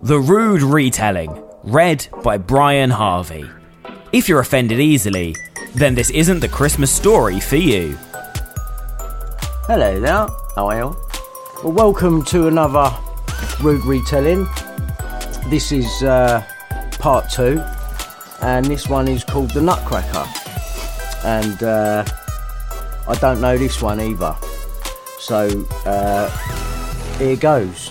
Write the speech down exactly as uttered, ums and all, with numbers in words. The Rude Retelling, read by Brian Harvey. If you're offended easily, then this isn't the Christmas story for you. Hello there, how are you? Well, welcome to another Rude Retelling. This is uh, part two, and this one is called The Nutcracker. And uh, I don't know this one either, so uh, here goes.